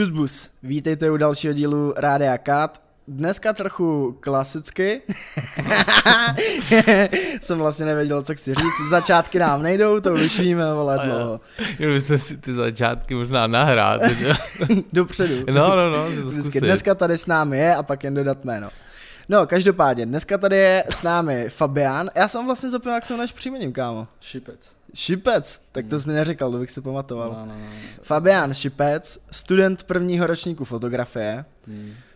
Čusbus, vítejte u dalšího dílu Rádia Kat. Dneska trochu klasicky. Jsem vlastně nevěděl, co chci říct. Začátky nám nejdou, to už víme, vole, dlouho. Měli jsme si ty začátky možná nahrát. Dopředu. No, si to zkusím. Dneska tady s námi je a pak jen dodat jméno. No, každopádně, dneska tady je s námi Fabián. Já jsem vlastně zapomněl, jak jsem náš příjmením, kámo. Šipec, tak to jsi mi neřekal, to bych si pamatoval. No. Fabián Šipec, student prvního ročníku fotografie.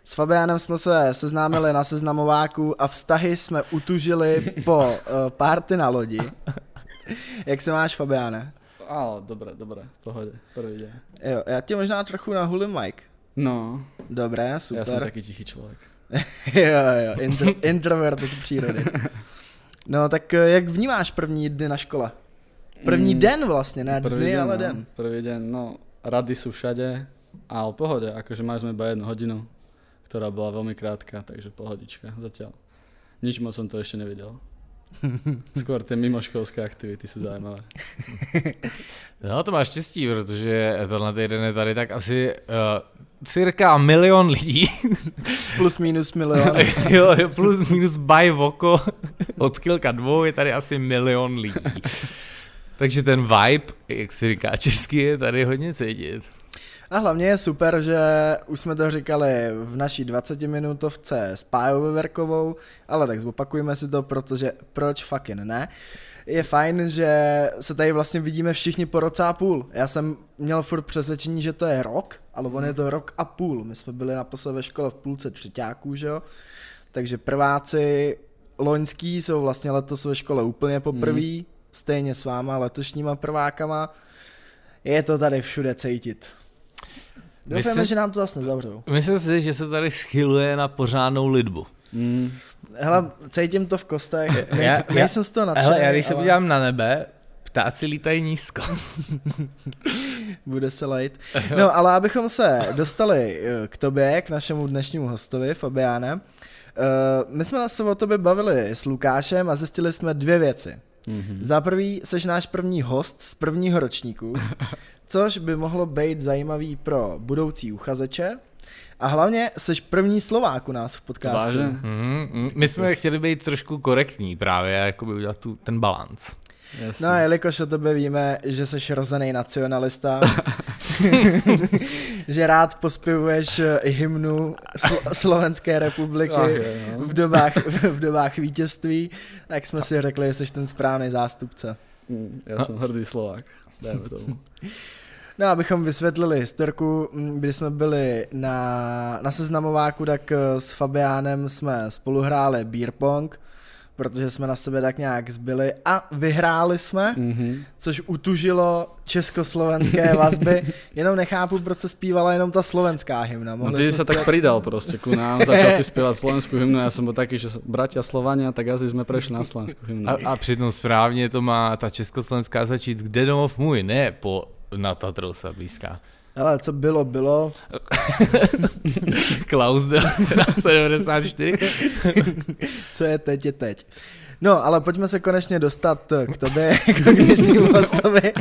S Fabiánem jsme se seznámili na seznamováku a vztahy jsme utužili po párty na lodi. Jak se máš, Fabiáne? Dobré, pohodě, první den. Jo, já ti možná trochu nahulím mic. No. Dobré, super. Já jsem taky tichý člověk. Introvert od přírody. No tak jak vnímáš první dny na škole? První den vlastně, ne dny, den, ale den. Prvý den, no rady jsou všade a o pohodě, akože máš sme iba 1 hodinu, ktorá bola veľmi krátka, takže pohodička zatiaľ. Nič moc som to ešte nevidel. Skôr ty mimoškolské aktivity jsou zajímavé. No to máš štěstí, protože tenhle týden je tady tak asi cirka 1 milion lidí. Plus minus milion. Jo, plus minus by voko. Od kilka dvou je tady asi 1 milion lidí. Takže ten vibe, jak se říká česky, je tady hodně cítit. A hlavně je super, že už jsme to říkali v naší 20-minutovce s Pájou Veverkovou, ale tak zopakujeme si to, protože proč fucking ne. Je fajn, že se tady vlastně vidíme všichni po roce a půl. Já jsem měl furt přesvědčení, že to je rok, ale on je to rok a půl. My jsme byli naposled ve škole v půlce třeťáků, že jo? Takže prváci loňský jsou vlastně letos ve škole úplně poprví, stejně s váma letošníma prvákama. Je to tady všude cítit. Doufáme, že nám to zase nezavřou. Myslím si, že se tady schyluje na pořádnou lidbu. Hele, cítím to v kostech, nejsem z toho nadšený. Hele, já když se podívám na nebe, ptáci lítají nízko. Bude se lejt. No, ale abychom se dostali k tobě, k našemu dnešnímu hostovi, Fabiáne, my jsme se o tobě bavili s Lukášem a zjistili jsme 2 věci. Za prvý, jsi náš první host z prvního ročníku, což by mohlo být zajímavý pro budoucí uchazeče. A hlavně jsi první Slovák u nás v podcastu. Vážně? My jsme chtěli být trošku korektní právě, jakoby udělat ten balanc. Jasně. No a jelikož o tebe víme, že jsi rozený nacionalista, že rád pospěvuješ hymnu Slovenské republiky v dobách vítězství, tak jsme si řekli, že jsi ten správný zástupce. Já jsem hrdý Slovák, dejme tomu. No, abychom vysvětlili historku, když jsme byli na seznamováku, tak s Fabiánem jsme spolu hráli beer pong, protože jsme na sebe tak nějak zbyli a vyhráli jsme, což utužilo československé vazby. Jenom nechápu, proč se zpívala jenom ta slovenská hymna. No, ty jsi se tak pridal prostě ku nám, začal si zpívat slovenskou hymnu, já jsem byl taky, že bratia Slovania, tak asi jsme prešli na slovenskou hymnu. A přitom správně to má ta československá začít, kde domov můj, ne po na Tatrou se blízká. Hele, co bylo. Klaus 94. Co je teď. No, ale pojďme se konečně dostat k tobě, k dnešnímu hostovi.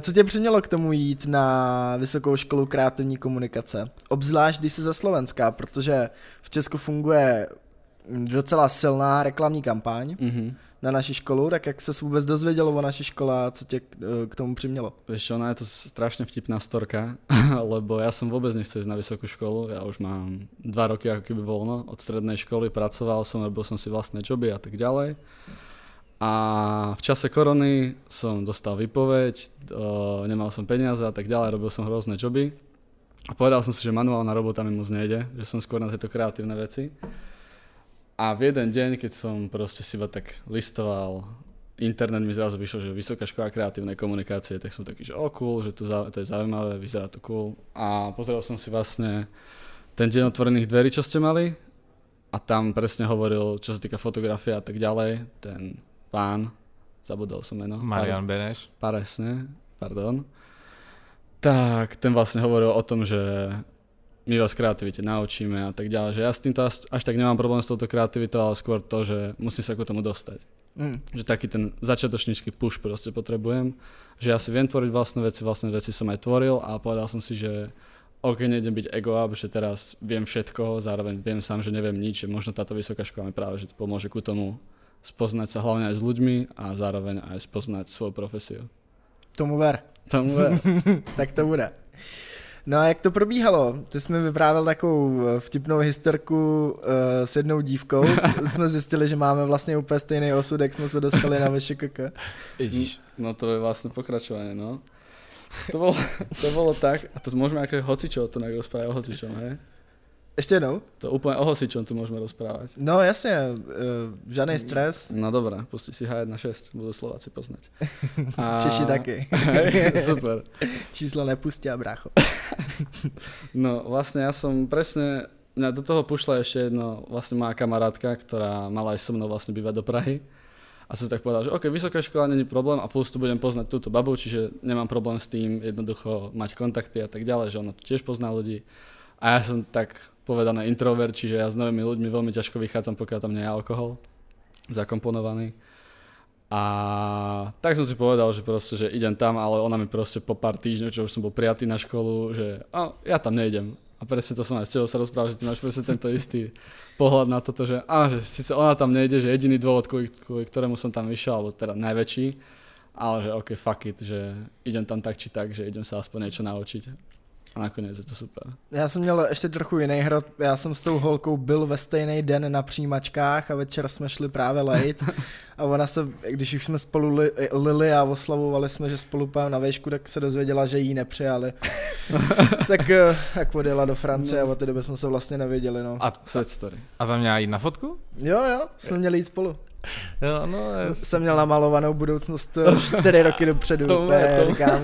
Co tě přimělo k tomu jít na Vysokou školu kreativní komunikace? Obzvlášť, když jsi ze Slovenska, protože v Česku funguje docela silná reklamní kampaň na naši školu, tak jak se vůbec dozvědělo o naší škole, co tě k tomu přimělo? Víš, ona je to strašně vtipná storka, lebo já jsem vůbec nechcel jít na vysokou školu, já už mám 2 roky jako kdyby volno, od střední školy pracoval jsem, robil jsem si vlastné joby a tak dále. A v čase korony jsem dostal výpověď, nemal jsem peníze a tak dále, robil jsem hrozné joby. A povedal jsem si, že manuálna robota mi moc nejde, že jsem skôr na tyto kreativní věci. A v jeden deň, keď som proste si iba tak listoval, internet mi zrazu vyšlo, že Vysoká škola kreatívnej komunikácie, tak som taký, že cool, že to je zaujímavé, vyzerá to cool. A pozeral som si vlastne ten deň otvorených dverí, čo ste mali, a tam presne hovoril, čo sa týka fotografie a tak ďalej, ten pán, zabudol som meno. Marian Beneš. Presne, pardon. Tak ten vlastne hovoril o tom, že my vás kreativite naučíme a tak ďalej. Že ja s týmto až tak nemám problém s touto kreativitou, ale skôr to, že musím sa k tomu dostať. Že taký ten začiatočnícky push proste potrebujem, že ja si viem tvoriť vlastné veci som aj tvoril a povedal som si, že OK, nejdem byť ego up, že teraz viem všetko, zároveň viem sám, že neviem nič, že možno táto vysoká škola mi práve že pomôže ku tomu spoznať sa hlavne aj s ľuďmi a zároveň aj spoznať svoju profesiu. Tomu ver. Tomu ver. Tak to bude. No a jak to probíhalo? Ty jsi mi vyprávěl takovou vtipnou historku s jednou dívkou. Jsme zjistili, že máme vlastně úplně stejný osud, jak jsme se dostali na VŠKK. No to je vlastně pokračování, no. To bylo tak, a to můžeme jako hocičo, to nějak rozprávat o hocičom, hej? Ještě jednou? To úplně o hocičom tu můžeme rozprávat. No jasně, žádný stres. No dobrá, pusti si H1.6, budu Slováci poznat. A... Češi taky. Super. Číslo nepustí a brácho. No vlastně já jsem přesně, mě do toho pušla ještě jedno, vlastně má kamarádka, která mala i se mnou vlastně bývat do Prahy. A jsem tak povedal, že OK, vysoká škola není problém a plus tu budem poznať túto babu, čiže nemám problém s tým jednoducho mať kontakty a tak ďalej, že ona tu tiež pozná ľudí. A ja som tak povedaný introvert, čiže ja s novými ľuďmi veľmi ťažko vychádzam, pokiaľ tam nie je alkohol zakomponovaný. A tak som si povedal, že proste, že idem tam, ale ona mi proste po pár týždňov, čo už som bol prijatý na školu, že ja tam nejdem. A presne to som aj s tebou sa rozprával, že ty máš presne tento istý pohľad na toto, že síce ona tam nejde, že jediný dôvod, kvôli ktorému som tam vyšiel, alebo teda najväčší, ale že OK, fuck it, že idem tam tak či tak, že idem sa aspoň niečo naučiť. A nakonec je to super. Já jsem měl ještě trochu jiný hrot. Já jsem s tou holkou byl ve stejný den na přijímačkách a večer jsme šli právě lejt. A ona se, když už jsme spolu lili a oslavovali jsme, že spolu půjdeme na vejšku, tak se dozvěděla, že jí nepřijali. tak odjela do Francie a od té doby jsme se vlastně nevěděli. No. A sad story. A tam měla jít na fotku? Jo, jsme měli jít spolu. Jo, no, jsem měl namalovanou budoucnost 4 roky dopředu. Říkám,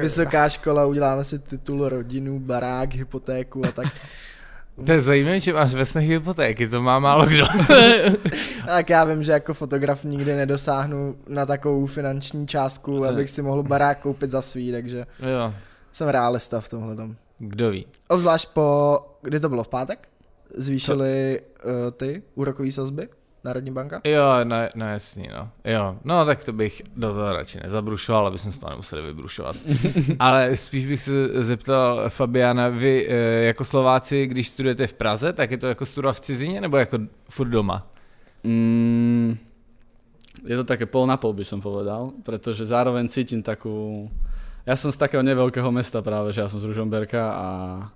vysoká škola, uděláme si titul, rodinu, barák, hypotéku a tak. To je zajímavé, že máš ve snech hypotéky, to má málo kdo. Tak já vím, že jako fotograf nikdy nedosáhnu na takovou finanční částku, abych si mohl barák koupit za svý, takže jo. Jsem realista v tomhledom. Kdo ví. Obzvlášť kdy to bylo v pátek? Zvýšili ty úrokové sazby? Národní banka? Jo, no jasný, no. Jo, no tak to bych do toho radši nezabrušoval, aby jsme se to nemuseli vybrušovat. Ale spíš bych se zeptal Fabiana, vy jako Slováci, když studujete v Praze, tak je to jako studovat v cizině nebo jako furt doma? Je to také pol na pol, by som povedal, protože zároveň cítím takú... Já jsem z takého nevelkého mesta právě, že já jsem z Ružomberka a...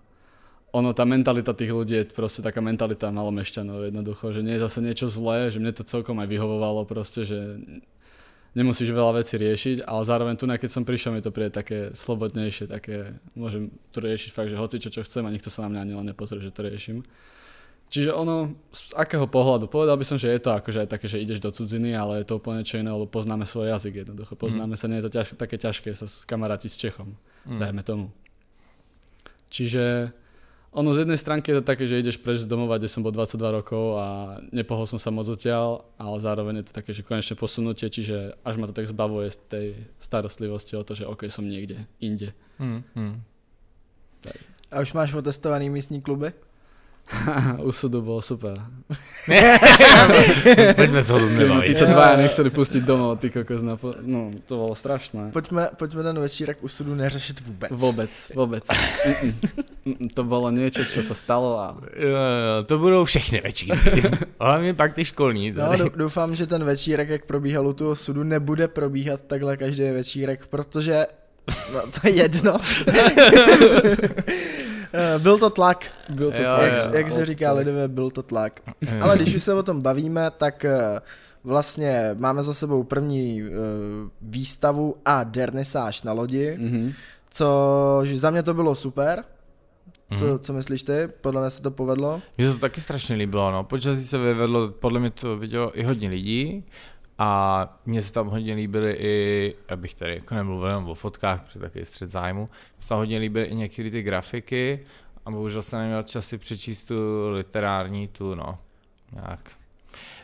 Ono, tá mentalita tých ľudí je proste taká mentalita malomešťanov jednoducho, že nie je zase niečo zlé, že mne to celkom aj vyhovovalo proste, že nemusíš veľa vecí riešiť, ale zároveň tu, keď som prišiel, mi to príde také slobodnejšie, také môžem tu riešiť fakt, že hocičo, čo chcem a nikto sa na mňa ani len nepozrie, že to riešim. Čiže ono, z akého pohľadu, povedal by som, že je to akože aj také, že ideš do cudziny, ale je to úplne čo iné, lebo poznáme svoj jazyk jednoducho, poznáme sa, nie je to také ťažké sa kamaráti s Čechom, dajme tomu. Čiže ono z jednej stránky je to také, že ideš preč z domova, kde som bol 22 rokov a nepohol som sa moc odtiaľ, ale zároveň je to také, že konečné posunutie, čiže až ma to tak zbavuje z tej starostlivosti o to, že OK, som niekde, inde. A už máš otestovaný místní kluby? U sudu bolo super. Pojďme se hodně nebavit. Ty co dva nechceli pustit domů, ty kokos. No, to bylo strašné. Pojďme ten večírek u sudu neřešit vůbec. Vůbec. To bylo něco, co se stalo a... Jo, to budou všechny večírky. Hlavně pak ty školní. Tady. No, doufám, že ten večírek, jak probíhal u toho sudu, nebude probíhat takhle každý večírek, protože... No, to je jedno. Byl to tlak. Jak se říká lidově, byl to tlak. Ale když už se o tom bavíme, tak vlastně máme za sebou první výstavu a dernisáž na lodi, což za mě to bylo super. Co myslíš ty? Podle mě se to povedlo. Mně se to taky strašně líbilo, no. Počasí se vyvedlo, podle mě to vidělo i hodně lidí. A mně se tam hodně líbily i, abych tady jako nemluvil jenom o fotkách, protože taky střed zájmu, se hodně líbily i některé ty grafiky a bohužel jsem neměl čas si přečíst tu literární tu, no, nějak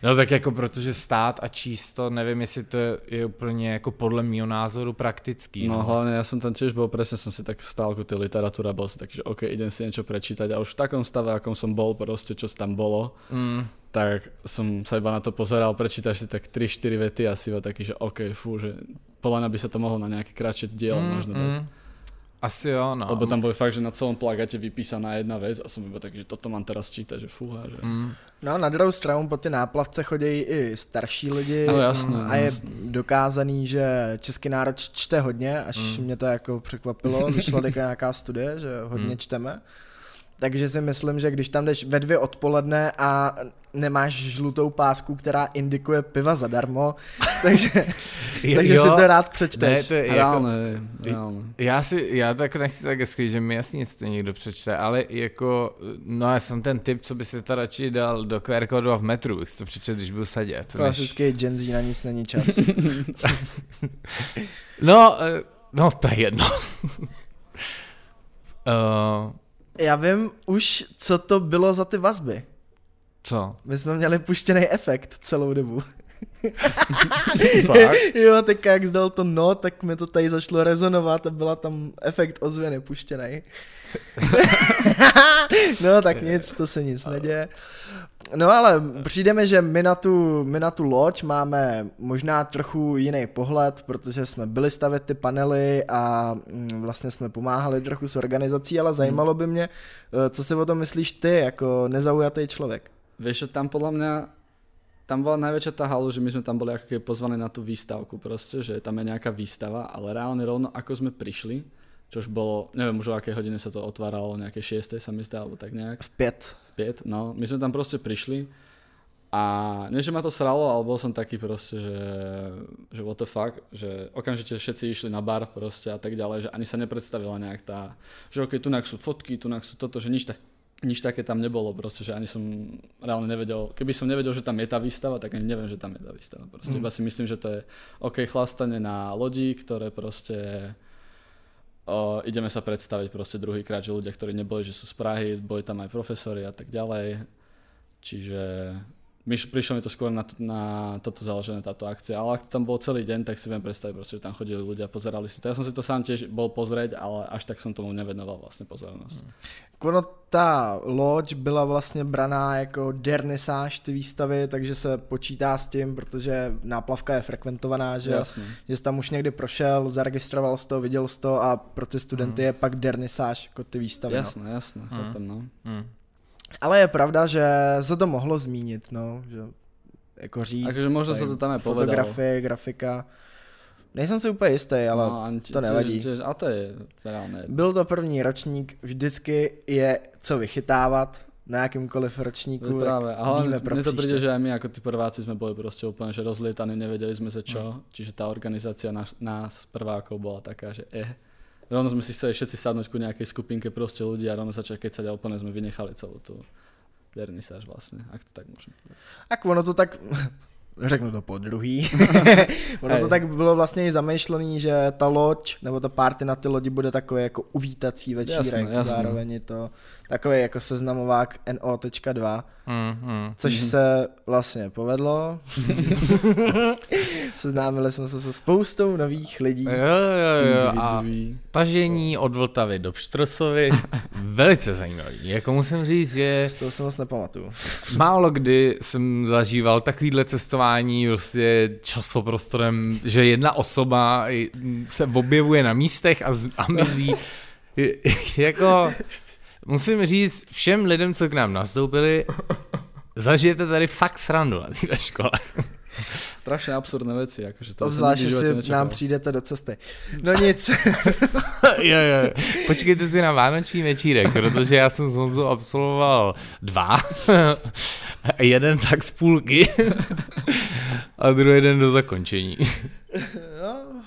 No tak jako protože stát a číst to, nevím, jestli to je úplně jako podle mýho názoru praktický. No hlavně já jsem tam tiež bol, presne som si tak stál ku tej literatúre, bol som takže OK, idem si niečo prečítať a už v takom stave, akom som bol, proste čo tam bolo, tak som sa iba na to pozeral, prečítaš si tak 3-4 vety a si iba taký, že OK, fú, že podľa mňa by sa to mohlo na nejaké kratšie dielo možno dať. Asi jo, no. Lebo tam boli fakt, že na celom plakáte vypísaná jedna věc a jsem byl taky, že toto mám teraz čítat, že fuha, že... No na druhou stranu po ty náplavce chodí i starší lidi jasné. Dokázaný, že český národ čte hodně, až mě to jako překvapilo, vyšla nějaká studie, že hodně čteme. Takže si myslím, že když tam jdeš ve 2 odpoledne a nemáš žlutou pásku, která indikuje piva zadarmo, takže si to rád přečteš. Ne, to reálně. Já tak nechci tak hezky, že mi jasně to někdo přečte, ale jako, no já jsem ten typ, co by si to radši dal do QR kódu a v metru, bych si to přečet, když budu sedět. Klasický Gen Z, na nic není čas. no, to je jedno. Já vím už, co to bylo za ty vazby. Co? My jsme měli puštěný efekt celou dobu. Jo, tak jak zdal to no, tak mi to tady zašlo rezonovat a byla tam efekt ozvěny puštěnej. No tak nic, to se nic neděje. No ale přijdeme, že my na tu loď máme možná trochu jiný pohled, protože jsme byli stavět ty panely a vlastně jsme pomáhali trochu s organizací, ale zajímalo by mě, co si o tom myslíš ty, jako nezaujatý člověk. Víš, že tam podle mě, tam byla největší ta halu, že my jsme tam byli jako pozvaní na tu výstavku prostě, že tam je nějaká výstava, ale reálně rovno ako jsme přišli, což bylo, nevím, už o jaké hodině se to otváralo, nějaké 6. sa mi zdá, alebo tak nějak. V 5, no. My jsme tam prostě přišli a ne, že ma to sralo, ale byl jsem taky prostě, že what the fuck, že okamžitě všetci išli na bar prostě a tak dále, že ani se nepredstavila nějak ta, že ok, tunak sú fotky, tunak sú toto, že nič také tam nebolo prostě, že ani som reálne nevedel, keby som nevedel, že tam je tá výstava, tak ani neviem, že tam je tá výstava. Prostě iba si myslím, že to je ok, chlastanie na lodi, ktoré prostě ideme sa predstaviť prostě druhýkrát, že ľudia, ktorí neboli, že sú z Prahy, boli tam aj profesori a tak ďalej. Čiže prišlo mi to skôr na toto založené táto akcia, ale ak to tam bol celý deň, tak si viem predstaviť prostě, že tam chodili ľudia, pozerali si to. Ja som si to sám tiež bol pozrieť, ale až tak som tomu nevednoval vlastne pozornosť. Ono ta loď byla vlastně braná jako dernisáž ty výstavy, takže se počítá s tím, protože náplavka je frekventovaná, že jsi tam už někdy prošel, zaregistroval jsi to, viděl jsi to a pro ty studenty je pak dernisáž jako ty výstavy. Jasné, chápem, no. Ale je pravda, že se to mohlo zmínit, no, že jako říct. Takže možná se to tam je povedalo. Fotografie, grafika. Nejsem si úplně jistý, ale no, to nevadí. A to je reálné. Byl to první ročník, vždycky je co vychytávat na jakýmkoliv ročníku. Ale mně to přijde, že my jako ty prváci jsme byli prostě úplně že rozlitaní, nevěděli jsme se čo, čiže ta organizace nás prvákov byla taká, že rovno jsme si chceli všetci sadnout ku nějaké skupinke prostě ľudí a rovno začali kecať a úplně jsme vynechali celou tu vernisáž vlastně, ak to tak možno. Tak ono to tak... Řeknu to podruhý. Ono to tak bylo vlastně i zamýšlený, že ta loď, nebo ta party na ty lodi bude takový jako uvítací večírek. Jasne. Zároveň je to takový jako seznamovák NO.2, což se vlastně povedlo. Seznámili jsme se spoustou nových lidí. Jo. A tažení od Vltavy do Pštrosovy. Velice zajímavý. Jako musím říct, že... Z toho se moc nepamatuju. Málo kdy jsem zažíval takovýhle cestování prostě časoprostorem, že jedna osoba se objevuje na místech a mizí. Jako... Musím říct všem lidem, co k nám nastoupili, zažijete tady fakt srandu na této škole. Strašně absurdné věci. Jakože to obzvlášť, že si nám přijdete do cesty. No nic. jo. Počkejte si na vánoční večírek, protože já jsem s Honzou absolvoval 2. Jeden tak z půlky a druhý den do zakončení. No,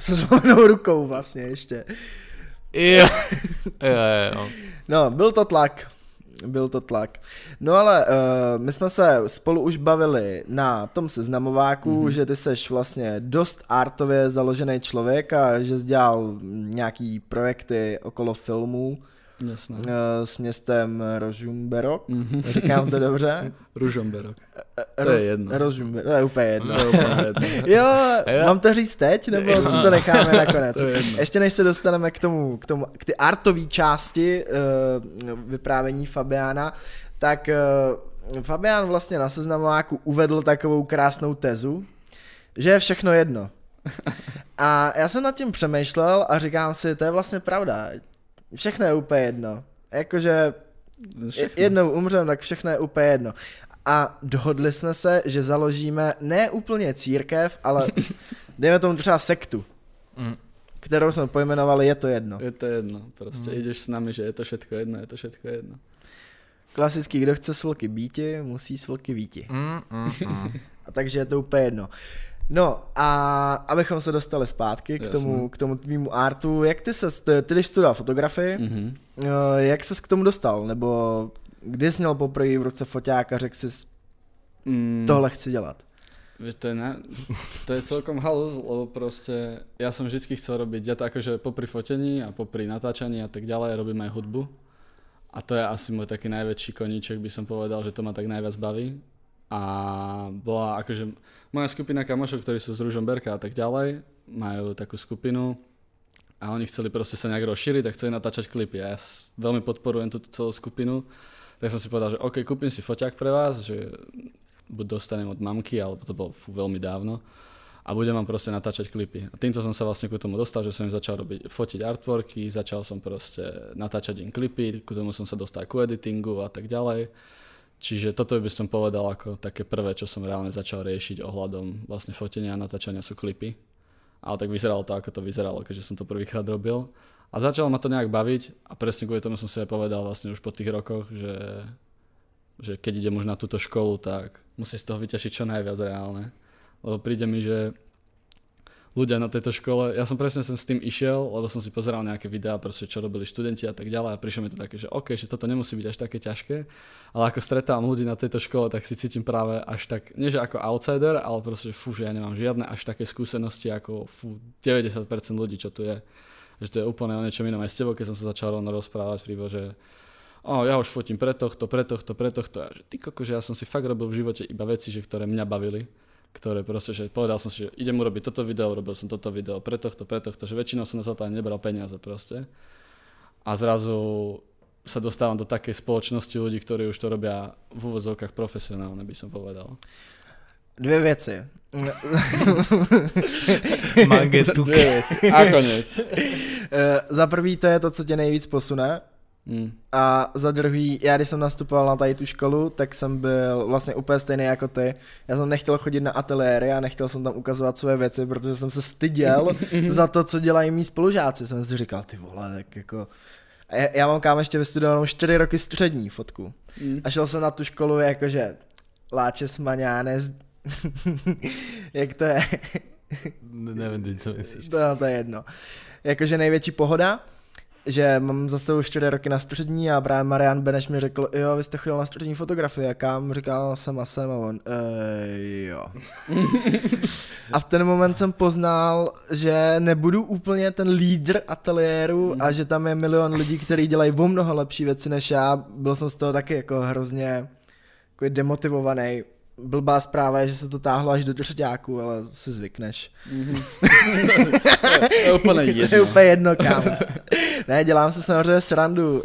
se zvolenou rukou vlastně ještě. Jo. No, byl to tlak. No ale my jsme se spolu už bavili na tom seznamováku, že ty seš vlastně dost artově založený člověk a že jsi dělal nějaký projekty okolo filmů. Jasné. S městem Ružomberok. Mm-hmm. Říkám to dobře? Ružomberok. To je jedno. Ružomberok, to je úplně jedno. Jo, mám to říct teď, nebo je si to necháme nakonec? To je jedno. Ještě než se dostaneme k tomu k ty artové části vyprávění Fabiána, tak Fabián vlastně na Seznamáku uvedl takovou krásnou tezu, že je všechno jedno. A já jsem nad tím přemýšlel a říkám si, to je vlastně pravda. Všechno je úplně jedno. Jakože jednou umřem, tak všechno je úplně jedno. A dohodli jsme se, že založíme ne úplně církev, ale dejme tomu třeba sektu, kterou jsme pojmenovali Je to jedno. Je to jedno, prostě jdeš s námi, že je to všetko jedno, je to všetko jedno. Klasický, kdo chce svolky býti, musí svolky víti. A takže je to úplně jedno. No a abychom se dostali zpátky k tomu tvýmu artu, jak ty když studoval fotografii, jak ses k tomu dostal, nebo kdy jsi měl poprvé v ruce foťák a řekl jsi, tohle chci dělat? Víš, to je celkom halus, lebo prostě já jsem vždycky chcel robiť, ja to akože popri fotení a popri natáčaní a tak ďalej robím aj hudbu. A to je asi môj taký najväčší koníček, by som povedal, že to ma tak najviac baví. A bola akože moja skupina kamošov, ktorí sú z Ružomberka a tak ďalej, majú takú skupinu a oni chceli proste sa nejak rozšíriť a chceli natáčať klipy a ja veľmi podporujem tú celú skupinu, tak som si povedal, že OK, kúpim si foťák pre vás, že buď dostanem od mamky, alebo to bolo veľmi dávno a budem vám proste natáčať klipy. A týmto som sa vlastne k tomu dostal, že som im začal fotiť artworky, začal som proste natáčať im klipy, k tomu som sa dostal ku editingu a tak ďalej. Čiže toto by som povedal ako také prvé, čo som reálne začal riešiť ohľadom vlastne fotenia a natáčania sú klipy. Ale tak vyzeralo to, ako to vyzeralo, keďže som to prvýkrát robil. A začalo ma to nejak baviť a presne kvôli tomu som si aj povedal vlastne už po tých rokoch, že keď idem už na túto školu, tak musím z toho vyťažiť čo najviac reálne. Lebo príde mi, že ľudia na tejto škole, ja som presne sem s tým išiel, lebo som si pozeral nejaké videá, proste čo robili študenti a tak ďalej a prišlo mi to také, že OK, že toto nemusí byť až také ťažké, ale ako stretávam ľudí na tejto škole, tak si cítim práve až tak, nie že ako outsider, ale proste že ja nemám žiadne až také skúsenosti ako 90% ľudí, čo tu je. Že to je úplne o niečom inom. Aj s tebou, keď som sa začal rovno rozprávať, že ja už fotím pre tohto. A že ty koko, že ja som si fakt robil v živote iba veci, že ktoré mňa bavili. Ktoré proste, že povedal som si, že idem urobiť toto video, robil som toto video, pre tohto, že väčšinou som na to ani nebral peniaze proste. A zrazu sa dostávam do takej spoločnosti ľudí, ktorí už to robia v úvodzovkách profesionálne, by som povedal. Dve veci. Dve veci. A konec. Za prvý to je to, co tě nejvíc posune. A za druhý, já když jsem nastupoval na tady tu školu, tak jsem byl vlastně úplně stejný jako ty. Já jsem nechtěl chodit na ateliéry a nechtěl jsem tam ukazovat své věci, protože jsem se styděl za to, co dělají mí spolužáci. Jsem si říkal, ty vole, tak jako... Já mám kámo ještě vystudovanou 4 roky střední fotku. A šel jsem na tu školu jakože... Láčes maňánes... Jak to je? Nevím, co myslíš. To je jedno. Jakože největší pohoda. Že mám za sebou 4 roky na střední a právě Marian Beneš mi řekl, jo, vy jste chodil na střední fotografii a kam říkal jsem a on, jo. A v ten moment jsem poznal, že nebudu úplně ten lídr ateliéru a že tam je milion lidí, kteří dělají o mnoho lepší věci než já. Byl jsem z toho taky jako hrozně jako demotivovaný. Blbá zpráva je, že se to táhlo až do třeťáku, ale si zvykneš. To je úplně jedno. To je úplně jedno, kámo. Ne, dělám se samozřejmě srandu.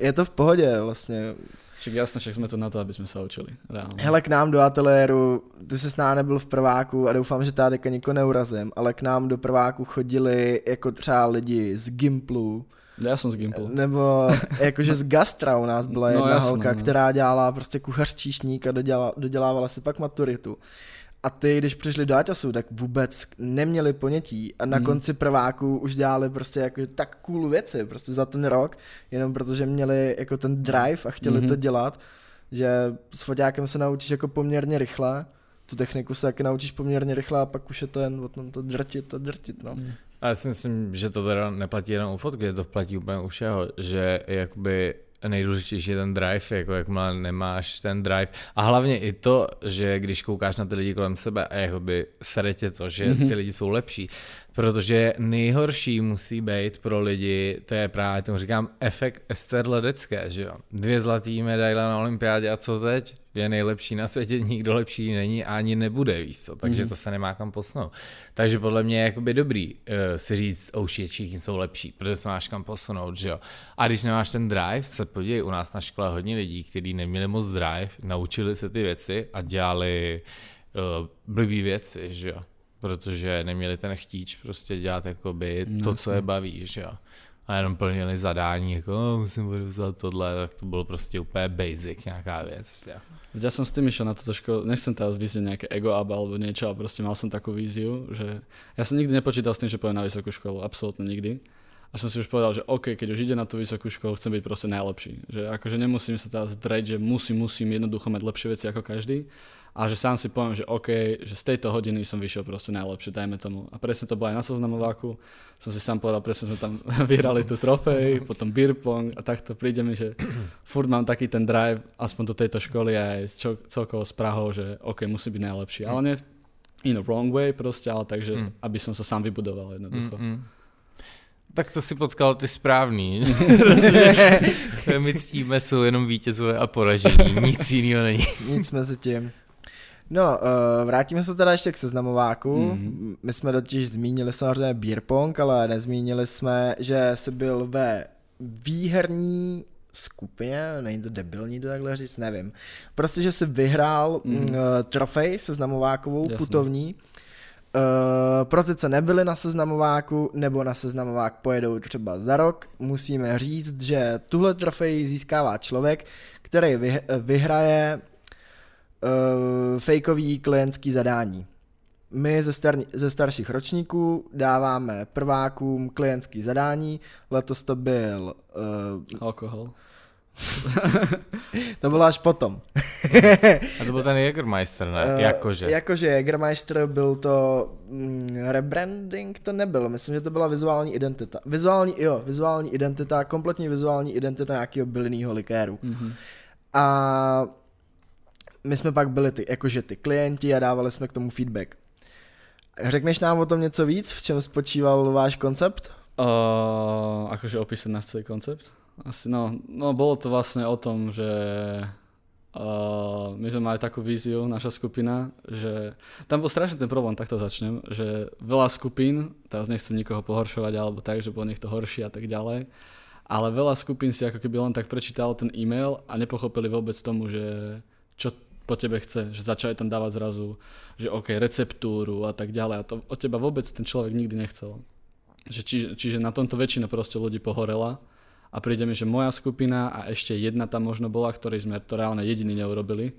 Je to v pohodě vlastně. Však jasně, však jsme to na to, aby jsme se učili. Reálně. Hele, k nám do ateliéru, ty jsi s námi nebyl v prváku a doufám, že tady nikoho neurazím, ale k nám do prváku chodili jako třeba lidi z Gimplu. Já jsem z Gimplu. Nebo jakože z Gastra u nás byla jedna holka, která dělala prostě kuchařčíšník a dodělávala si pak maturitu. A ty, když přišli do Aťasu, tak vůbec neměli ponětí a na konci prváku už dělali prostě jako tak cool věci prostě za ten rok, jenom protože měli jako ten drive a chtěli to dělat, že s foťákem se naučíš jako poměrně rychle, tu techniku se taky naučíš poměrně rychle a pak už je to jen o tom to drtit, no. A já si myslím, že to teda neplatí jenom u fotky, to platí úplně u všeho, že jakoby nejdůležitější je ten drive, jako jakmile nemáš ten drive. A hlavně i to, že když koukáš na ty lidi kolem sebe a jakoby sere tě to, že ty lidi jsou lepší. Protože nejhorší musí být pro lidi, to je právě, tomu říkám, efekt Ester Ledecké, že jo. 2 zlaté medaile na olympiádě a co teď? Je nejlepší na světě, nikdo lepší není a ani nebude, víš co, takže to se nemá kam posunout. Takže podle mě je jakoby dobrý si říct, všichni jsou lepší, protože se máš kam posunout, že jo. A když nemáš ten drive, se podívej, u nás na škole hodně lidí, kteří neměli moc drive, naučili se ty věci a dělali blbý věci, že jo. Protože neměli ten chtíč prostě dělat jakoby to, co je baví, že jo. A jenom plnili zadání, jako musím odevzdat tohle, tak to bylo prostě úplně basic nějaká věc. Jo. Ja som s tým išiel na to trošku, nechcem teraz vyznieť nejaké ego-aba alebo niečo, ale proste mal som takú víziu, že ja som nikdy nepočítal s tým, že pôjdem na vysokú školu, absolútne nikdy. A som si už povedal, že OK, keď už ide na tú vysokú školu, chcem byť proste najlepší. Že akože nemusím sa teraz dreť, že musím jednoducho mať lepšie veci ako každý. A že sám si poviem, že OK, že z tejto hodiny som vyšiel proste najlepšie, dajme tomu. A presne to bolo aj na Zoznamováku. Som si sám povedal, presne sme tam vyhrali tú trofej, potom beer pong a takto príde mi, že furt mám taký ten drive, aspoň do tejto školy aj celkovo s Prahou, že OK, musí byť najlepší. Ale nie in a wrong way proste, ale takže, aby som sa sám vybudoval jednoducho. Tak to si potkal ty správný. My ctíme jsou jenom vítězové a poražení. Nic jiného není. Nic mezi tím. No, vrátíme se teda ještě k seznamováku. My jsme totiž zmínili samozřejmě beer pong, ale nezmínili jsme, že jsi byl ve výherní skupině, není to debilní to takhle říct, nevím. Prostě, že jsi vyhrál trofej seznamovákovou, jasný, putovní. Pro ty, co nebyli na seznamováku nebo na seznamovák pojedou třeba za rok, musíme říct, že tuhle trofej získává člověk, který vyhraje fejkový klientský zadání. My ze starších ročníků dáváme prvákům klientský zadání, letos to byl... alkohol. To bylo až potom. A to byl ten Jägermeister, ne? Jakože Jägermeister byl to rebranding, to nebyl. Myslím, že to byla vizuální identita. Vizuální identita, kompletně vizuální identita nějakého bylinného likéru. A my jsme pak byli ty klienti a dávali jsme k tomu feedback. Řekneš nám o tom něco víc? V čem spočíval váš koncept? Akože opísat náš celý koncept? Asi no, bolo to vlastne o tom, že my sme mali takú víziu, naša skupina, že tam bol strašný ten problém, tak to začnem, že veľa skupín, teraz nechcem nikoho pohoršovať alebo tak, že bol niekto horší a tak ďalej, ale veľa skupín si ako keby len tak prečítalo ten e-mail a nepochopili vôbec tomu, že čo po tebe chce, že začali tam dávať zrazu, že OK, receptúru a tak ďalej a to od teba vôbec ten človek nikdy nechcel. Že čiže na tomto väčšina proste ľudí pohorela. A príde mi, že moja skupina a ešte jedna tam možno bola, ktorej sme to reálne jediný neurobili.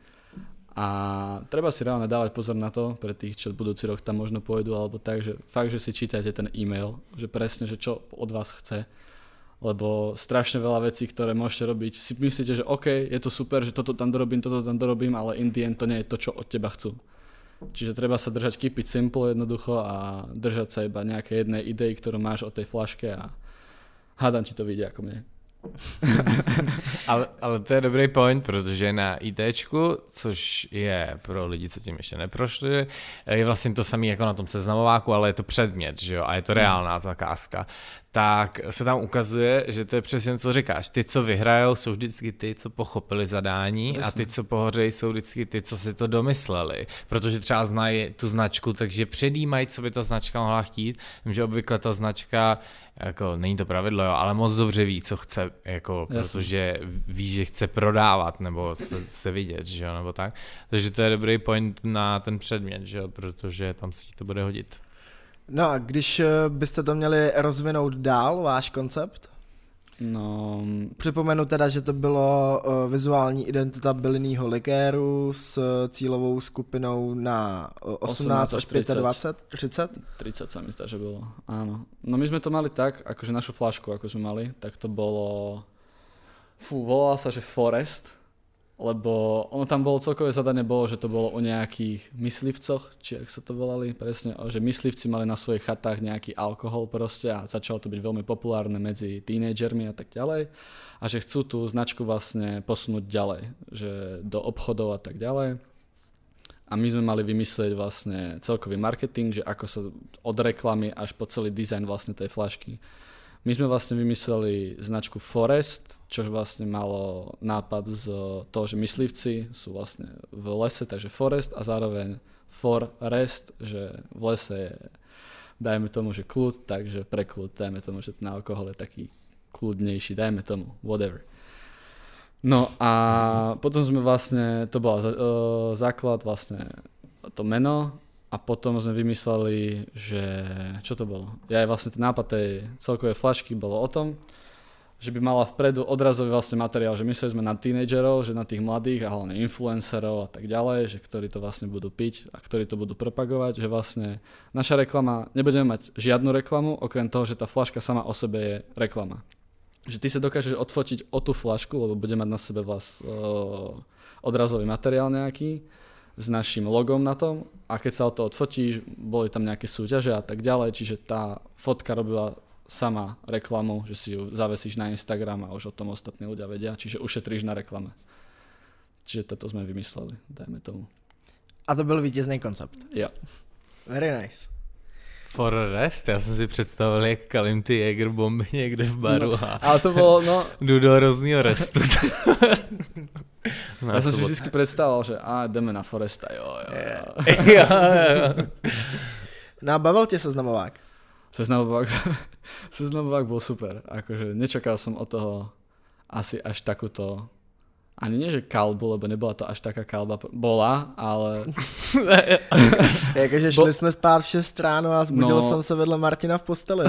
A treba si reálne dávať pozor na to, pre tých, čo budúci rok tam možno pôjdu, alebo tak, že fakt, že si čítajte ten e-mail, že presne, že čo od vás chce. Lebo strašne veľa vecí, ktoré môžete robiť, si myslíte, že OK, je to super, že toto tam dorobím, ale in the end to nie je to, čo od teba chcú. Čiže treba sa držať, keep it simple jednoducho a držať sa iba nejaké jednej idei, ktorú máš o tej flaške a hádám, či to vyjde jako mě. ale to je dobrý point, protože na ITčku, což je pro lidi, co tím ještě neprošli, je vlastně to samé jako na tom seznamováku, ale je to předmět, že jo, a je to reálná zakázka. Tak se tam ukazuje, že to je přesně, co říkáš. Ty, co vyhrajou, jsou vždycky ty, co pochopili zadání, a ty, co pohořejí, jsou vždycky ty, co si to domysleli. Protože třeba znají tu značku, takže předjímají, co by ta značka mohla chtít. Vím, že obvykle ta značka, jako není to pravidlo, jo, ale moc dobře ví, co chce, jako, protože ví, že chce prodávat nebo se vidět, že jo, nebo tak. Takže to je dobrý point na ten předmět, že jo, protože tam se ti to bude hodit. No a když byste to měli rozvinout dál, váš koncept? No... Připomenu teda, že to bylo vizuální identita bylinného likéru s cílovou skupinou na 18 až 25, 30? 30 sa mi zdá, že bylo, áno. No my sme to mali tak, akože našu flašku, ako sme mali, tak to bolo... volala sa, že Forest, lebo ono tam bolo, celkové zadanie bolo, že to bolo o nejakých myslivcoch, či ak sa to volali, presne, že myslivci mali na svojich chatách nejaký alkohol proste a začalo to byť veľmi populárne medzi teenagermi a tak ďalej a že chcú tú značku vlastne posunúť ďalej, že do obchodov a tak ďalej a my sme mali vymyslieť vlastne celkový marketing, že ako sa od reklamy až po celý dizajn vlastne tej flašky. My sme vlastne vymysleli značku Forest, čo vlastne malo nápad z toho, že myslivci sú vlastne v lese, takže Forest a zároveň Forest, že v lese je, dajme tomu, že kľud, takže pre kľud, dajme tomu, že na alkohol je taký kľudnejší, dajme tomu, whatever. No a potom sme vlastne, to bol základ vlastne to meno a potom sme vymysleli, že čo to bolo? Ja vlastne ten nápad tej celkovej flašky bolo o tom, že by mala vpredu odrazový vlastne materiál, že mysleli sme na tínedžerov, že na tých mladých a hlavne influencerov a tak ďalej, že ktorí to vlastne budú piť a ktorí to budú propagovať, že vlastne naša reklama, nebudeme mať žiadnu reklamu, okrem toho, že tá flaška sama o sebe je reklama. Že ty sa dokážeš odfotiť o tú flašku, lebo bude mať na sebe odrazový materiál nejaký s našim logom na tom a keď sa o to odfotíš, boli tam nejaké súťaže a tak ďalej, čiže tá fotka robila sama reklamu, že si ju zavesíš na Instagram a už o tom ostatní ľudia vedia, čiže ušetríš na reklame. Čiže toto sme vymysleli, dajme tomu. A to byl vítězný koncept. Jo. Very nice. Forest, já jsem si představil, jak kalím ty Jäger bomby někde v baru no, a ale to bylo, no, jdu do hroznýho restu. Já jsem si vždycky představil, že jdeme na Foresta, jo. No a bavil tě seznamovák? Seznamovák byl super, akože nečakal jsem od toho asi až takuto. Ani nie, že kalbu, lebo nebola to až taká kalba. Bola, ale... Jakože šli jsme spát v 6 ráno a zbudil jsem se vedle Martina v posteli.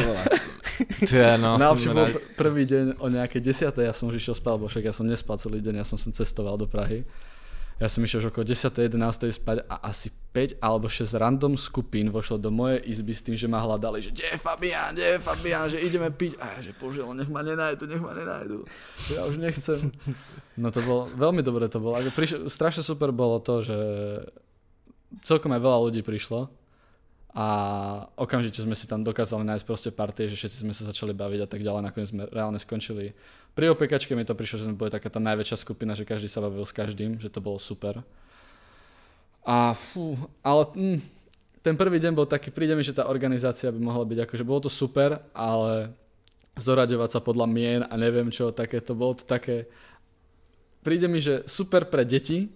Najlepšie bol prvý deň o nejaké 10:00, ja som už išiel spát, bo však ja som nespal celý deň, ja som sem cestoval do Prahy. Ja som išiel už okolo 10:00, 11:00 spať a asi 5 alebo 6 random skupín vošlo do mojej izby s tým, že ma hľadali, že kde je Fabián, že ideme piť. A ja, že božiaľ, nech ma nenajdu. Ja už nechcem. No to bolo, veľmi dobre to bolo. Strašne super bolo to, že celkom aj veľa ľudí prišlo a okamžite sme si tam dokázali nájsť proste partie, že všetci sme sa začali baviť a tak ďalej. Nakoniec sme reálne skončili. Pri opekačke mi to prišlo, že sme boli taká tá najväčšia skupina, že každý sa bavil s každým, že to bolo super. A ten prvý deň bol taký, príde mi, že tá organizácia by mohla byť akože, bolo to super, ale zoraďovať sa podľa mien a neviem čo, také to bolo to také, príde mi, že super pre deti,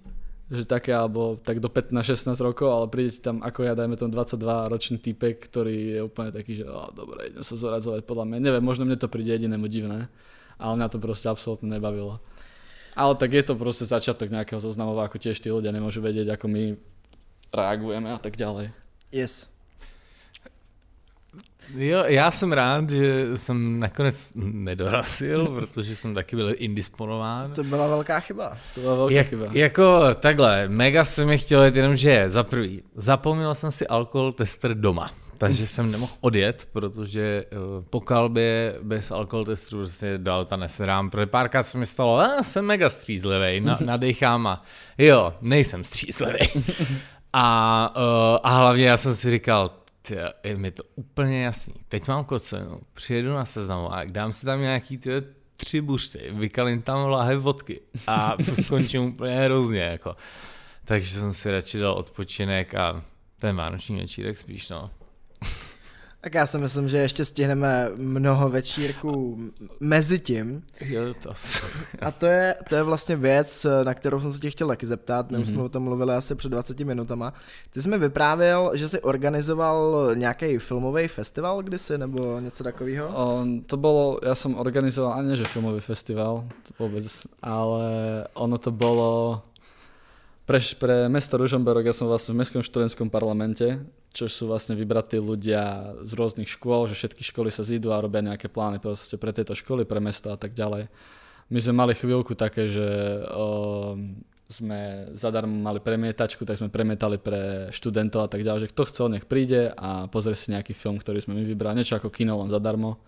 že také, alebo tak do 15-16 rokov, ale príde tam ako ja, dajme tomu 22 ročný týpek, ktorý je úplne taký, že dobre, idem sa zoradzovať podľa mien, neviem, možno mne to príde jedinému divné, ale mňa to proste absolútne nebavilo. Ale tak je to proste začiatok nejakého zoznamová, ako tiež tí ľudia nemôžu vedieť, ako my reagujeme a tak ďalej. Yes. Jo, já jsem rád, že jsem nakonec nedorazil, protože jsem taky byl indisponován. To byla velká chyba. To byla velká chyba. Jako takhle, mega jsem mi chtěl jít, jenomže za prvý, zapomněl jsem si alkohol tester doma. Takže jsem nemohl odjet, protože po kalbě bez alkohol testu prostě dal ta nesedám. Protože párkrát se mi stalo, jsem mega střízlivý, nadejchám a jo, nejsem střízlivý. A hlavně já jsem si říkal, je mi to úplně jasný, teď mám kocenu, přijedu na seznamovák, dám si tam nějaký 3 bušty, vykalím tam láhev vodky a skončím úplně hrozně. Jako. Takže jsem si radši dal odpočinek a ten vánoční večírek spíš no. Tak já si myslím, že ještě stihneme mnoho večírků mezi tím. A to je vlastně věc, na kterou jsem se tě chtěl taky zeptat, my jsme o tom mluvili asi před 20 minutama. Ty jsi mi vyprávěl, že jsi organizoval nějaký filmový festival kdysi, nebo něco takového? To bylo, já jsem organizoval ani že filmový festival, to vůbec, ale ono to bylo... Pre mesto Ružomberok ja som vlastne v mestskom študentskom parlamente, čo sú vlastne vybratí ľudia z rôznych škôl, že všetky školy sa zídu a robia nejaké plány proste pre tieto školy, pre mesto a tak ďalej. My sme mali chvíľku také, že sme zadarmo mali premietačku, tak sme premietali pre študentov a tak ďalej, že kto chcel, nech príde a pozrie si nejaký film, ktorý sme my vybrali, niečo ako kino, len zadarmo.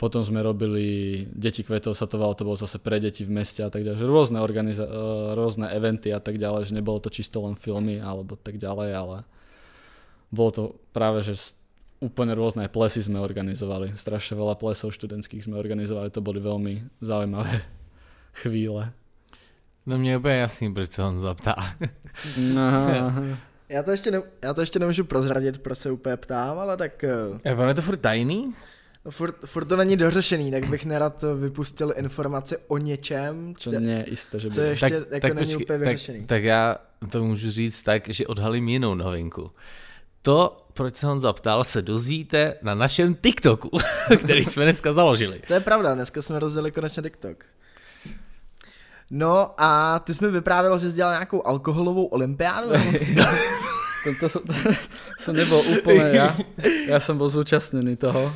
Potom sme robili Deti kvetov sa to volalo, to bolo zase pre deti v meste a tak ďalej. Rôzne eventy a tak ďalej, že nebolo to čisto len filmy alebo tak ďalej, ale bolo to práve, že úplne rôzne plesy sme organizovali. Strašne veľa plesov študentských sme organizovali, to boli veľmi zaujímavé chvíle. No mě je úplně jasný, proč se on zaptá. Já to ještě nemůžu prozradit, proč se úplně ptám, ale tak... Ono je to furt tajný? No, furt to není dořešený, tak bych nerad vypustil informace o něčem, co ještě tak, jako tak není počkej, úplně vyřešený. Tak já to můžu říct tak, že odhalím jinou novinku. To, proč se on zaptal, se dozvíte na našem TikToku, který jsme dneska založili. To je pravda, dneska jsme rozjeli konečně TikTok. No a ty jsi mi vyprávěl, že jsi dělal nějakou alkoholovou olympiádu? To nebylo úplně já jsem byl zúčastněný toho.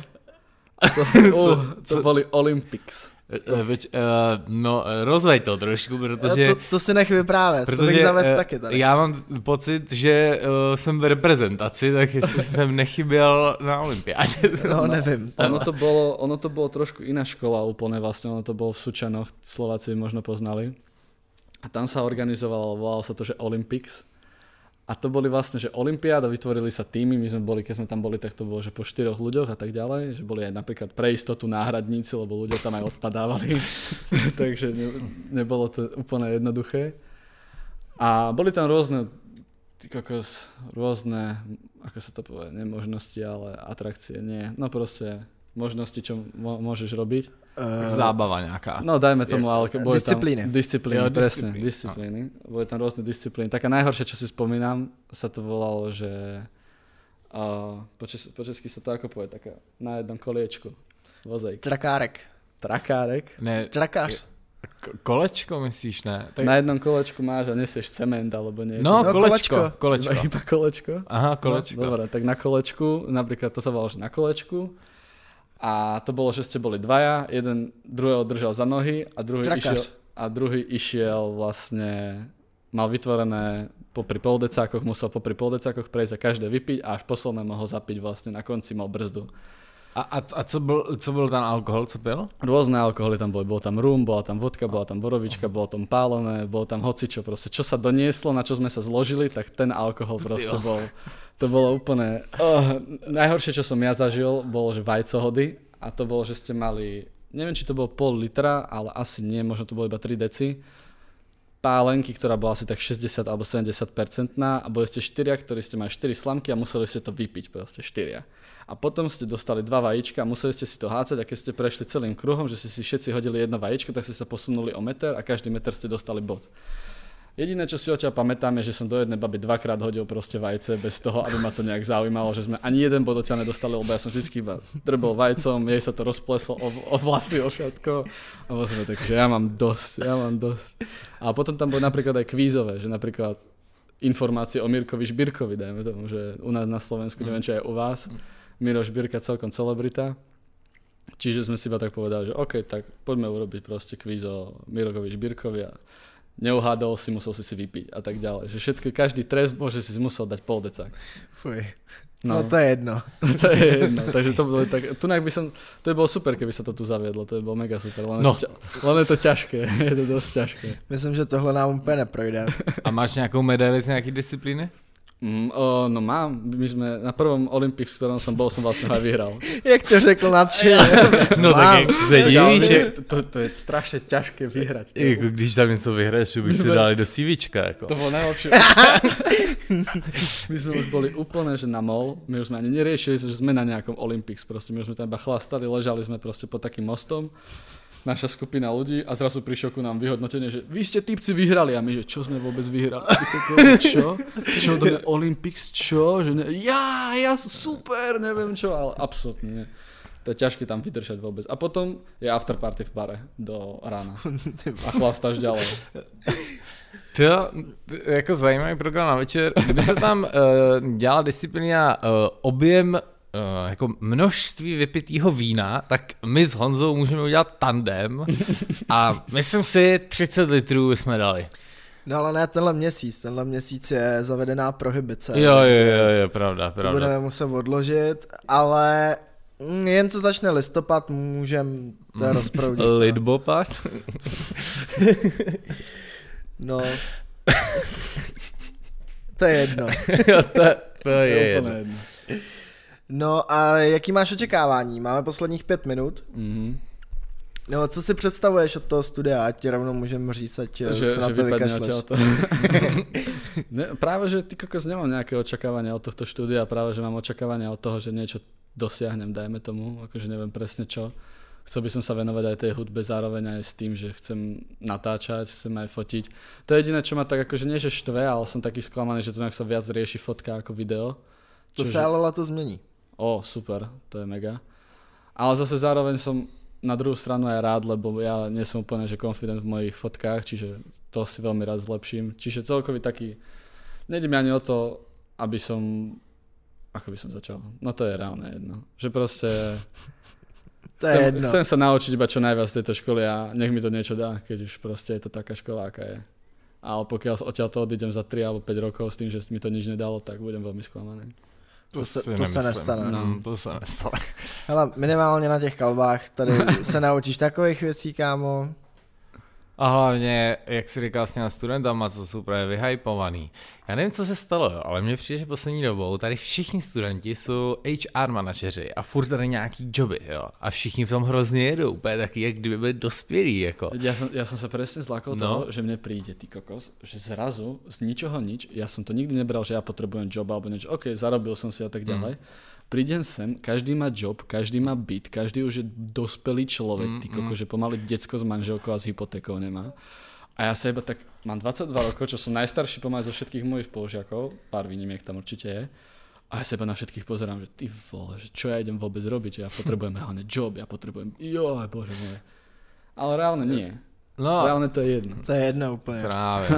To byly Olympics. Rozvej to trošku, protože... To si nech vyprávět, to bych zavést taky tady. Já mám pocit, že jsem v reprezentaci, tak jestli jsem nechyběl na olympiádě. No nevím. Ono to bylo trošku iná škola úplně vlastně, ono to bylo v Sučanoch, Slováci možno poznali. A tam se organizovalo, volalo se to, že Olympics. A to boli vlastne, že olympiáda, vytvorili sa týmy, my sme boli, keď sme tam boli, tak to bolo, že po 4 ľuďoch a tak ďalej, že boli aj napríklad pre istotu náhradníci, lebo ľudia tam aj odpadávali, takže nebolo to úplne jednoduché. A boli tam rôzne, ako sa to povie, nie možnosti, ale atrakcie, nie, no proste možnosti, čo môžeš robiť. Zábava nejaká. No dajme tomu, ale boli disciplíny. Tam... Disciplíny. Jo, presne, disciplíny. Boli tam rôzne disciplíny. Taká najhoršia, čo si spomínam, sa to volalo, že po česky sa to ako povie, taká na jednom koliečku. Vozejk. Trakárek? Ne. Trakář. Kolečko myslíš, ne? Tak... Na jednom kolečku máš a nesieš cement alebo niečo. No, kolečko. Iba kolečko? Aha, kolečko. No, dobre, tak na kolečku, napríklad to sa volalo, že na kolečku. A to bolo, že ste boli dvaja, jeden druhého držal za nohy a druhý išiel vlastne, mal vytvorené popri poldecákoch, musel popri poldecákoch prejsť a každé vypiť a až poslednému ho zapiť vlastne, na konci mal brzdu. A co byl tam alkohol, co pil? Rôzne alkoholy tam boli, bol tam rum, bola tam vodka, bola tam borovička, bolo tam pálené, bolo tam hocičo, proste čo sa donieslo, na čo sme sa zložili, tak ten alkohol proste bol. To bolo úplne, najhoršie, čo som ja zažil, bolo, že vajcohody a to bolo, že ste mali, neviem, či to bolo 0,5 litra, ale asi nie, možno to bolo iba 3 deci. Pálenky, ktorá bola asi tak 60 alebo 70% a boli ste 4, ktorí ste mali 4 slamky a museli ste to vypiť proste 4. A potom ste dostali 2 vajíčka a museli ste si to hácať a keď ste prešli celým kruhom, že ste si všetci hodili jedno vajíčko, tak ste sa posunuli o meter a každý meter ste dostali bod. Jediné, čo si o ťa pamätám, je, že som do jednej baby dvakrát hodil proste vajce bez toho, aby ma to nejak zaujímalo, že sme ani jeden bod od ťa nedostali, lebo ja som vždycky iba drbol vajcom, jej sa to rozpleslo o vlasy, o všetko. A vlastne takže ja mám dosť. A potom tam boli napríklad aj kvízové, že napríklad informácie o Mirkovi Žbirkovi, dajme tomu, že u nás na Slovensku, neviem, čo aj u vás, Miro Žbirka celkom celebrita. Čiže sme si iba tak povedali, že OK, tak poďme urobiť proste kvíz o Mirovi Žbirkovi a neuhádol si, musel si vypiť a tak ďalej. Že všetko, každý trest bože si musel dať pol decák. Fuj. No to je jedno. To je jedno. Takže to bolo tak, to by bolo super, keby sa to tu zaviedlo. To by bolo mega super. Len je to ťažké. Je to dosť ťažké. Myslím, že tohle nám úplně neprojde. A máš nejakou medaili z nejakých disciplíny? No mám, my sme na prvom Olympics, v ktorom som bol, som vlastne aj vyhral. Jak to řekl nadšeně. No tak se divíš, že... To je strašne ťažké vyhrať. Jako když tam něco vyhraješ, že bych si dali do CVčka. Jako. To bolo najlepšie. My sme už boli úplne, že na mol, my už sme ani neriešili, že sme na nejakom Olympics, proste my už sme tam iba chlastali, ležali sme proste pod takým mostom. Naša skupina ľudí a zrazu prišlo ku nám vyhodnotenie, že vy ste typci vyhrali a my, že čo sme vôbec vyhrali? Čo? To je Olympics? Čo? Že ja super, neviem čo, ale absolútne. To je ťažké tam vydržať vôbec. A potom je afterparty v bare do rána. A chlastáš ďalej. To je jako zajímavý program na večer. Kdyby se tam dělala disciplína objem jako množství vypitýho vína, tak my s Honzou můžeme udělat tandem a myslím si 30 litrů jsme dali. No ale ne tenhle měsíc je zavedená prohibice. Jo, pravda. To budeme muset odložit, ale jen co začne listopad, můžeme to rozproudit. Lidbopad? No. To je jedno. To je jedno. No a jaký máš očekávání? Máme posledních 5 minut. Mm-hmm. No, co si představuješ od toho studia, ať rovnou můžeme říct, ať se na to vykašleš. Práve, že ty kokos nemám nejaké očakávania od tohto štúdia, práve, že mám očakávania od toho, že niečo dosiahnem, dajme tomu, akože neviem presne čo. Chcel by som sa venovať aj tej hudbe zároveň aj s tým, že chcem natáčať, chcem aj fotiť. To je jediné, čo ma tak akože nie že štve, ale som taký sklamaný, že tu nejak sa viac rieši fotka ako video. To sa ale leto zmení. Ó, super, to je mega. Ale zase zároveň som na druhú stranu aj rád, lebo ja nie som úplne že confident v mojich fotkách, čiže to si veľmi rád zlepším. Čiže celkový taký, nejde mi ani o to, aby som, ako by som začal, no to je reálne jedno. Že proste chcem sa naučiť iba čo najviac z tejto školy a nech mi to niečo dá, keď už proste je to taká škola, aká je. Ale pokiaľ odtiaľto odídem za 3 alebo 5 rokov s tým, že mi to nič nedalo, tak budem veľmi sklamaný. To se nestane. No, to se nestane. Hele, minimálně na těch kalbách tady se naučíš takových věcí, kámo. A hlavně, jak jsi říkal s těma studentama, co jsou právě vyhypovaný. Já nevím, co se stalo, ale mně přijde, že poslední dobou tady všichni studenti jsou HR manažeři a furt tady nějaký joby, jo. A všichni v tom hrozně jedou, úplně taky, jak kdyby byli dospělí, jako. Já jsem se přesně zlákal toho, že mně přijde ty kokos, že zrazu z ničoho nič, já jsem to nikdy nebral, že já potřebujem job alebo něco, ok, zarobil jsem si a tak dále. Prídem sem, každý má job, každý má byt, každý už je dospelý človek, ty koko, že pomaly decko s manželkou a s hypotékou nemá. A ja sa iba tak, mám 22 rokov, čo som najstarší pomaly zo všetkých mojich spolužiakov, pár výnimiek tam určite je. A ja sa iba na všetkých pozerám, že ty vole, že čo ja idem vôbec robiť, ja potrebujem reálne job, ja potrebujem, joj bože moje. Ale reálne nie, reálne to je jedno. To je jedno úplne. Práve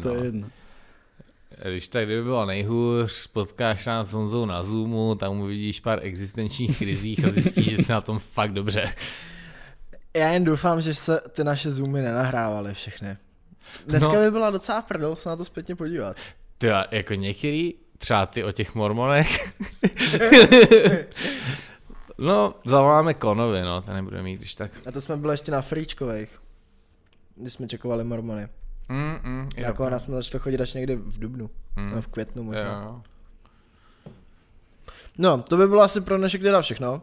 to je jedno. Když tak, kdyby bylo nejhůř, potkáš nás s Honzou na Zoomu, tam uvidíš pár existenčních krizích a zjistíš, že jsi na tom fakt dobře. Já jen doufám, že se ty naše Zoomy nenahrávaly všechny. Dneska by byla docela prdel se na to zpětně podívat. To jako některý, třeba ty o těch mormonech. Zavoláme Konovi, to nebudeme mít, když tak. A to jsme byli ještě na Fríčkovejch, když jsme čekovali mormony. Jako ona jsme začali chodit až někde v dubnu, v květnu možná. Yeah. No, to by bylo asi pro dnešek teda všechno.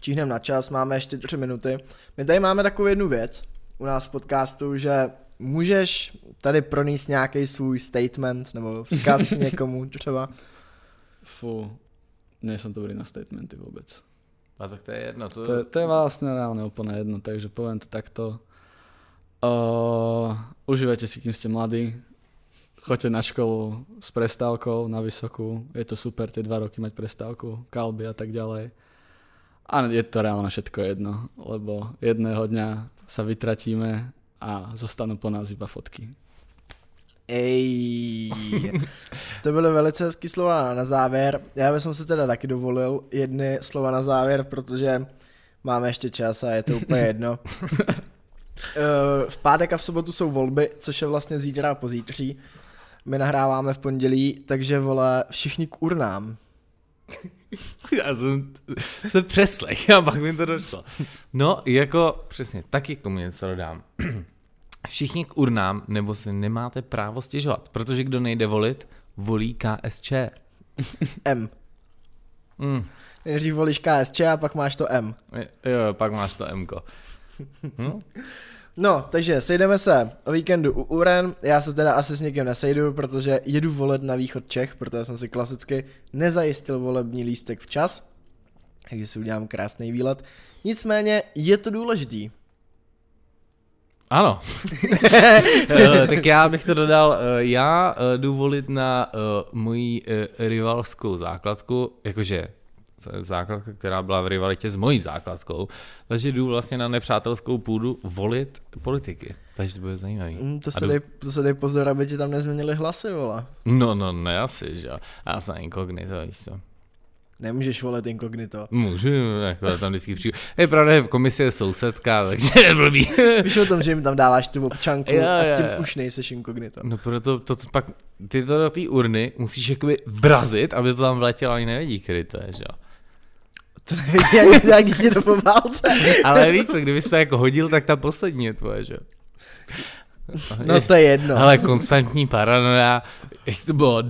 Číhneme na čas, máme ještě 3 minuty. My tady máme takovou jednu věc u nás v podcastu, že můžeš tady pronést nějaký svůj statement nebo vzkaz někomu třeba. Fu, nejsem dobrý na statementy vůbec. A tak to je jedno. To je vlastně reálně úplně jedno, takže povím to takto. Užívajte si, kým ste mladí, choďte na školu s prestávkou na vysokú, je to super tie 2 roky mať prestávku, kalby a tak ďalej. A je to reálne všetko jedno, lebo jedného dňa sa vytratíme a zostanú po nás iba fotky. Ej, to byly velice hezký slova na závěr. Já bych si teda taky dovolil jedny slova na závěr, protože máme ještě čas a je to úplně jedno. V pátek a v sobotu jsou volby, což je vlastně zítra a pozítří. My nahráváme v pondělí, takže vole, všichni k urnám. Já jsem se přeslech a pak mi to došlo. No, jako přesně, taky k tomu něco dodám. Všichni k urnám, nebo si nemáte právo stěžovat, protože kdo nejde volit, volí KSČ. Nejdřív volíš KSČ a pak máš to M. Jo, pak máš to Mko. No, takže sejdeme se o víkendu u uren, já se teda asi s někým nesejdu, protože jedu volet na východ Čech, protože jsem si klasicky nezajistil volební lístek včas, takže si udělám krásný výlet, nicméně je to důležitý. Ano, tak já bych to dodal, já jdu volit na moji rivalskou základku, jakože základka, která byla v rivalitě s mojí základkou, takže jdu vlastně na nepřátelskou půdu volit politiky. Takže to bude zajímavý. To se dej pozor, aby ti tam nezměnili hlasy, vole. No, ne asi, že jo. Já jsem inkognito, víš co. Nemůžeš volit inkognito. Můžu, jako tam vždycky přijdu. Je pravda, že v komisi je sousedka, takže neblbý. Víš o tom, že jim tam dáváš tu občanku a tím už nejseš inkognito. No proto to pak, ty to do té urny musíš jakoby vrazit, aby to tam vletělo, ani nevidí, který to je, že jo. To nevidí nějaký někdo po válce. Ale víc, kdyby jsi to jako hodil, tak ta poslední je tvoje, že? No to je jedno. Ale konstantní paranoia, jak to bylo,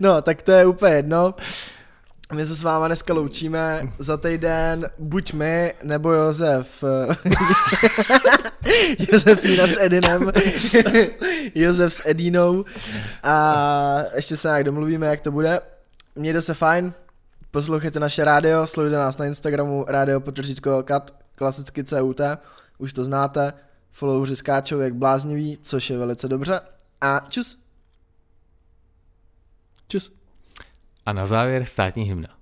No tak to je úplně jedno. My se s váma dneska loučíme, za týden buď my, nebo Josef. Josefína s Edinem. Josef s Edínou. A ještě se nějak domluvíme, jak to bude. Mějte se fajn, poslouchejte naše rádio, sledujte nás na Instagramu, radio_kat, klasicky CUT, už to znáte. Followři skáčou jak blázniví, což je velice dobře. A čus. Čus. A na závěr státní hymna.